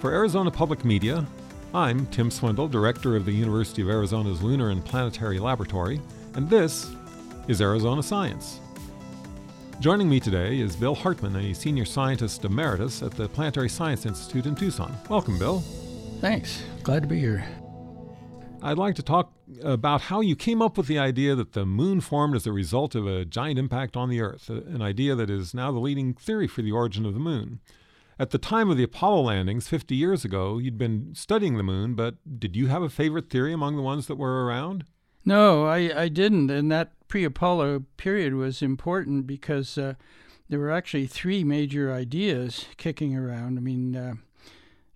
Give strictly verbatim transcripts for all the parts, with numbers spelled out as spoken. For Arizona Public Media, I'm Tim Swindle, Director of the University of Arizona's Lunar and Planetary Laboratory, and this is Arizona Science. Joining me today is Bill Hartmann, a Senior Scientist Emeritus at the Planetary Science Institute in Tucson. Welcome, Bill. Thanks. Glad to be here. I'd like to talk about how you came up with the idea that the moon formed as a result of a giant impact on the Earth, an idea that is now the leading theory for the origin of the moon. At the time of the Apollo landings fifty years ago, you'd been studying the moon, but did you have a favorite theory among the ones that were around? No, I, I didn't, and that pre-Apollo period was important because uh, there were actually three major ideas kicking around. I mean, uh,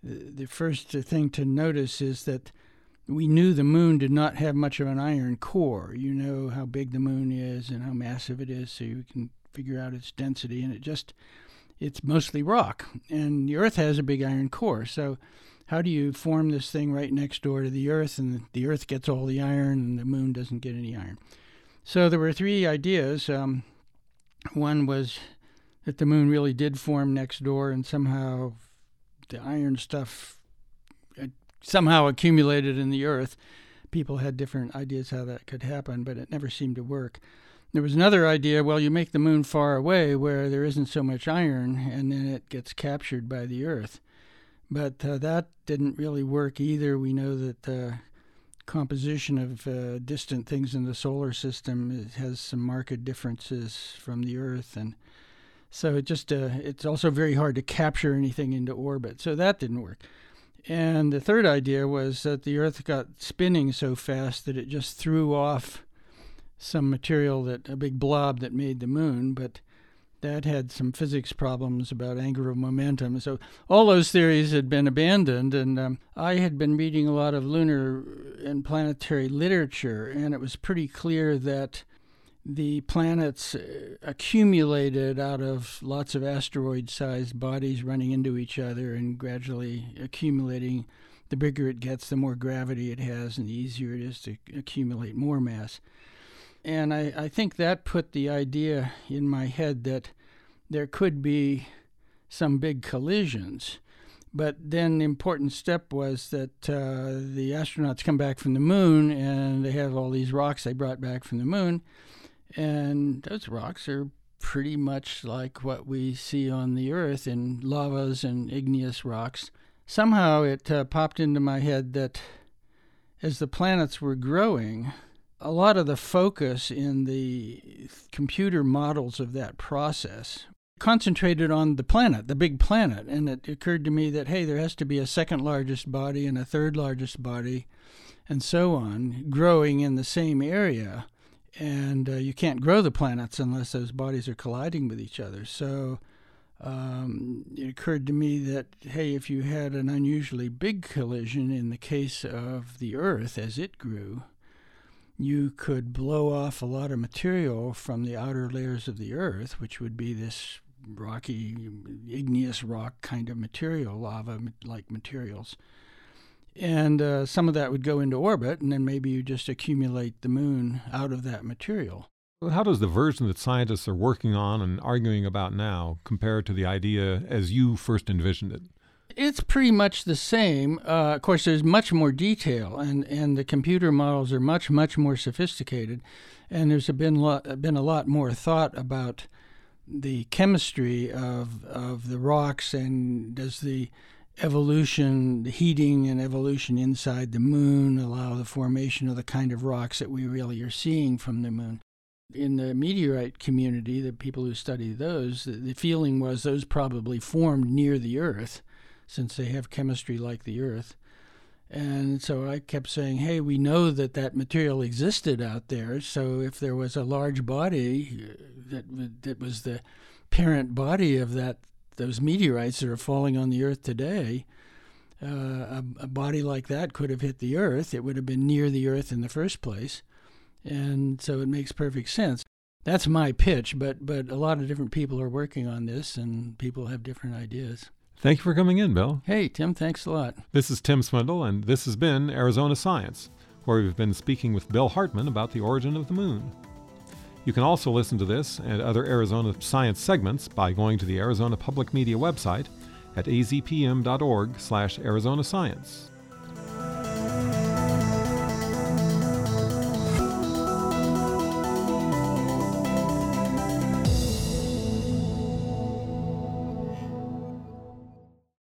the first thing to notice is that we knew the moon did not have much of an iron core. You know how big the moon is and how massive it is, so you can figure out its density. And it just, it's mostly rock. And the Earth has a big iron core. So how do you form this thing right next door to the Earth? And the Earth gets all the iron and the moon doesn't get any iron. So there were three ideas. Um, one was that the moon really did form next door and somehow the iron stuff somehow accumulated in the Earth. People had different ideas how that could happen, but it never seemed to work. There was another idea, well, you make the moon far away where there isn't so much iron, and then it gets captured by the Earth. But uh, that didn't really work either. We know that the composition of uh, distant things in the solar system has some marked differences from the Earth, and so it just uh, it's also very hard to capture anything into orbit. So that didn't work. And the third idea was that the Earth got spinning so fast that it just threw off some material, that a big blob that made the moon, but that had some physics problems about angular momentum. So all those theories had been abandoned, and um, I had been reading a lot of lunar and planetary literature, and it was pretty clear that the planets accumulated out of lots of asteroid-sized bodies running into each other and gradually accumulating. The bigger it gets, the more gravity it has, and the easier it is to accumulate more mass. And I, I think that put the idea in my head that there could be some big collisions. But then the important step was that uh, the astronauts come back from the moon, and they have all these rocks they brought back from the moon. And those rocks are pretty much like what we see on the Earth in lavas and igneous rocks. Somehow it uh, popped into my head that as the planets were growing, a lot of the focus in the computer models of that process concentrated on the planet, the big planet. And it occurred to me that, hey, there has to be a second largest body and a third largest body and so on growing in the same area. And uh, you can't grow the planets unless those bodies are colliding with each other. So um, it occurred to me that, hey, if you had an unusually big collision in the case of the Earth as it grew, you could blow off a lot of material from the outer layers of the Earth, which would be this rocky, igneous rock kind of material, lava-like materials. And uh, some of that would go into orbit, and then maybe you just accumulate the moon out of that material. How does the version that scientists are working on and arguing about now compare to the idea as you first envisioned it? It's pretty much the same. Uh, of course, there's much more detail, and, and the computer models are much, much more sophisticated. And there's been, lo- been a lot more thought about the chemistry of of the rocks, and does the evolution, the heating and evolution inside the moon allow the formation of the kind of rocks that we really are seeing from the moon. In the meteorite community, the people who study those, the feeling was those probably formed near the Earth, since they have chemistry like the Earth. And so I kept saying, hey, we know that that material existed out there, so if there was a large body that that was the parent body of that those meteorites that are falling on the Earth today, uh, a, a body like that could have hit the Earth. It would have been near the Earth in the first place, and so it makes perfect sense. That's my pitch, but but a lot of different people are working on this, and people have different ideas. Thank you for coming in, Bill. Hey, Tim, thanks a lot. This is Tim Swindle, and this has been Arizona Science, where we've been speaking with Bill Hartmann about the origin of the moon. You can also listen to this and other Arizona Science segments by going to the Arizona Public Media website at a z p m dot org slash Arizona Science.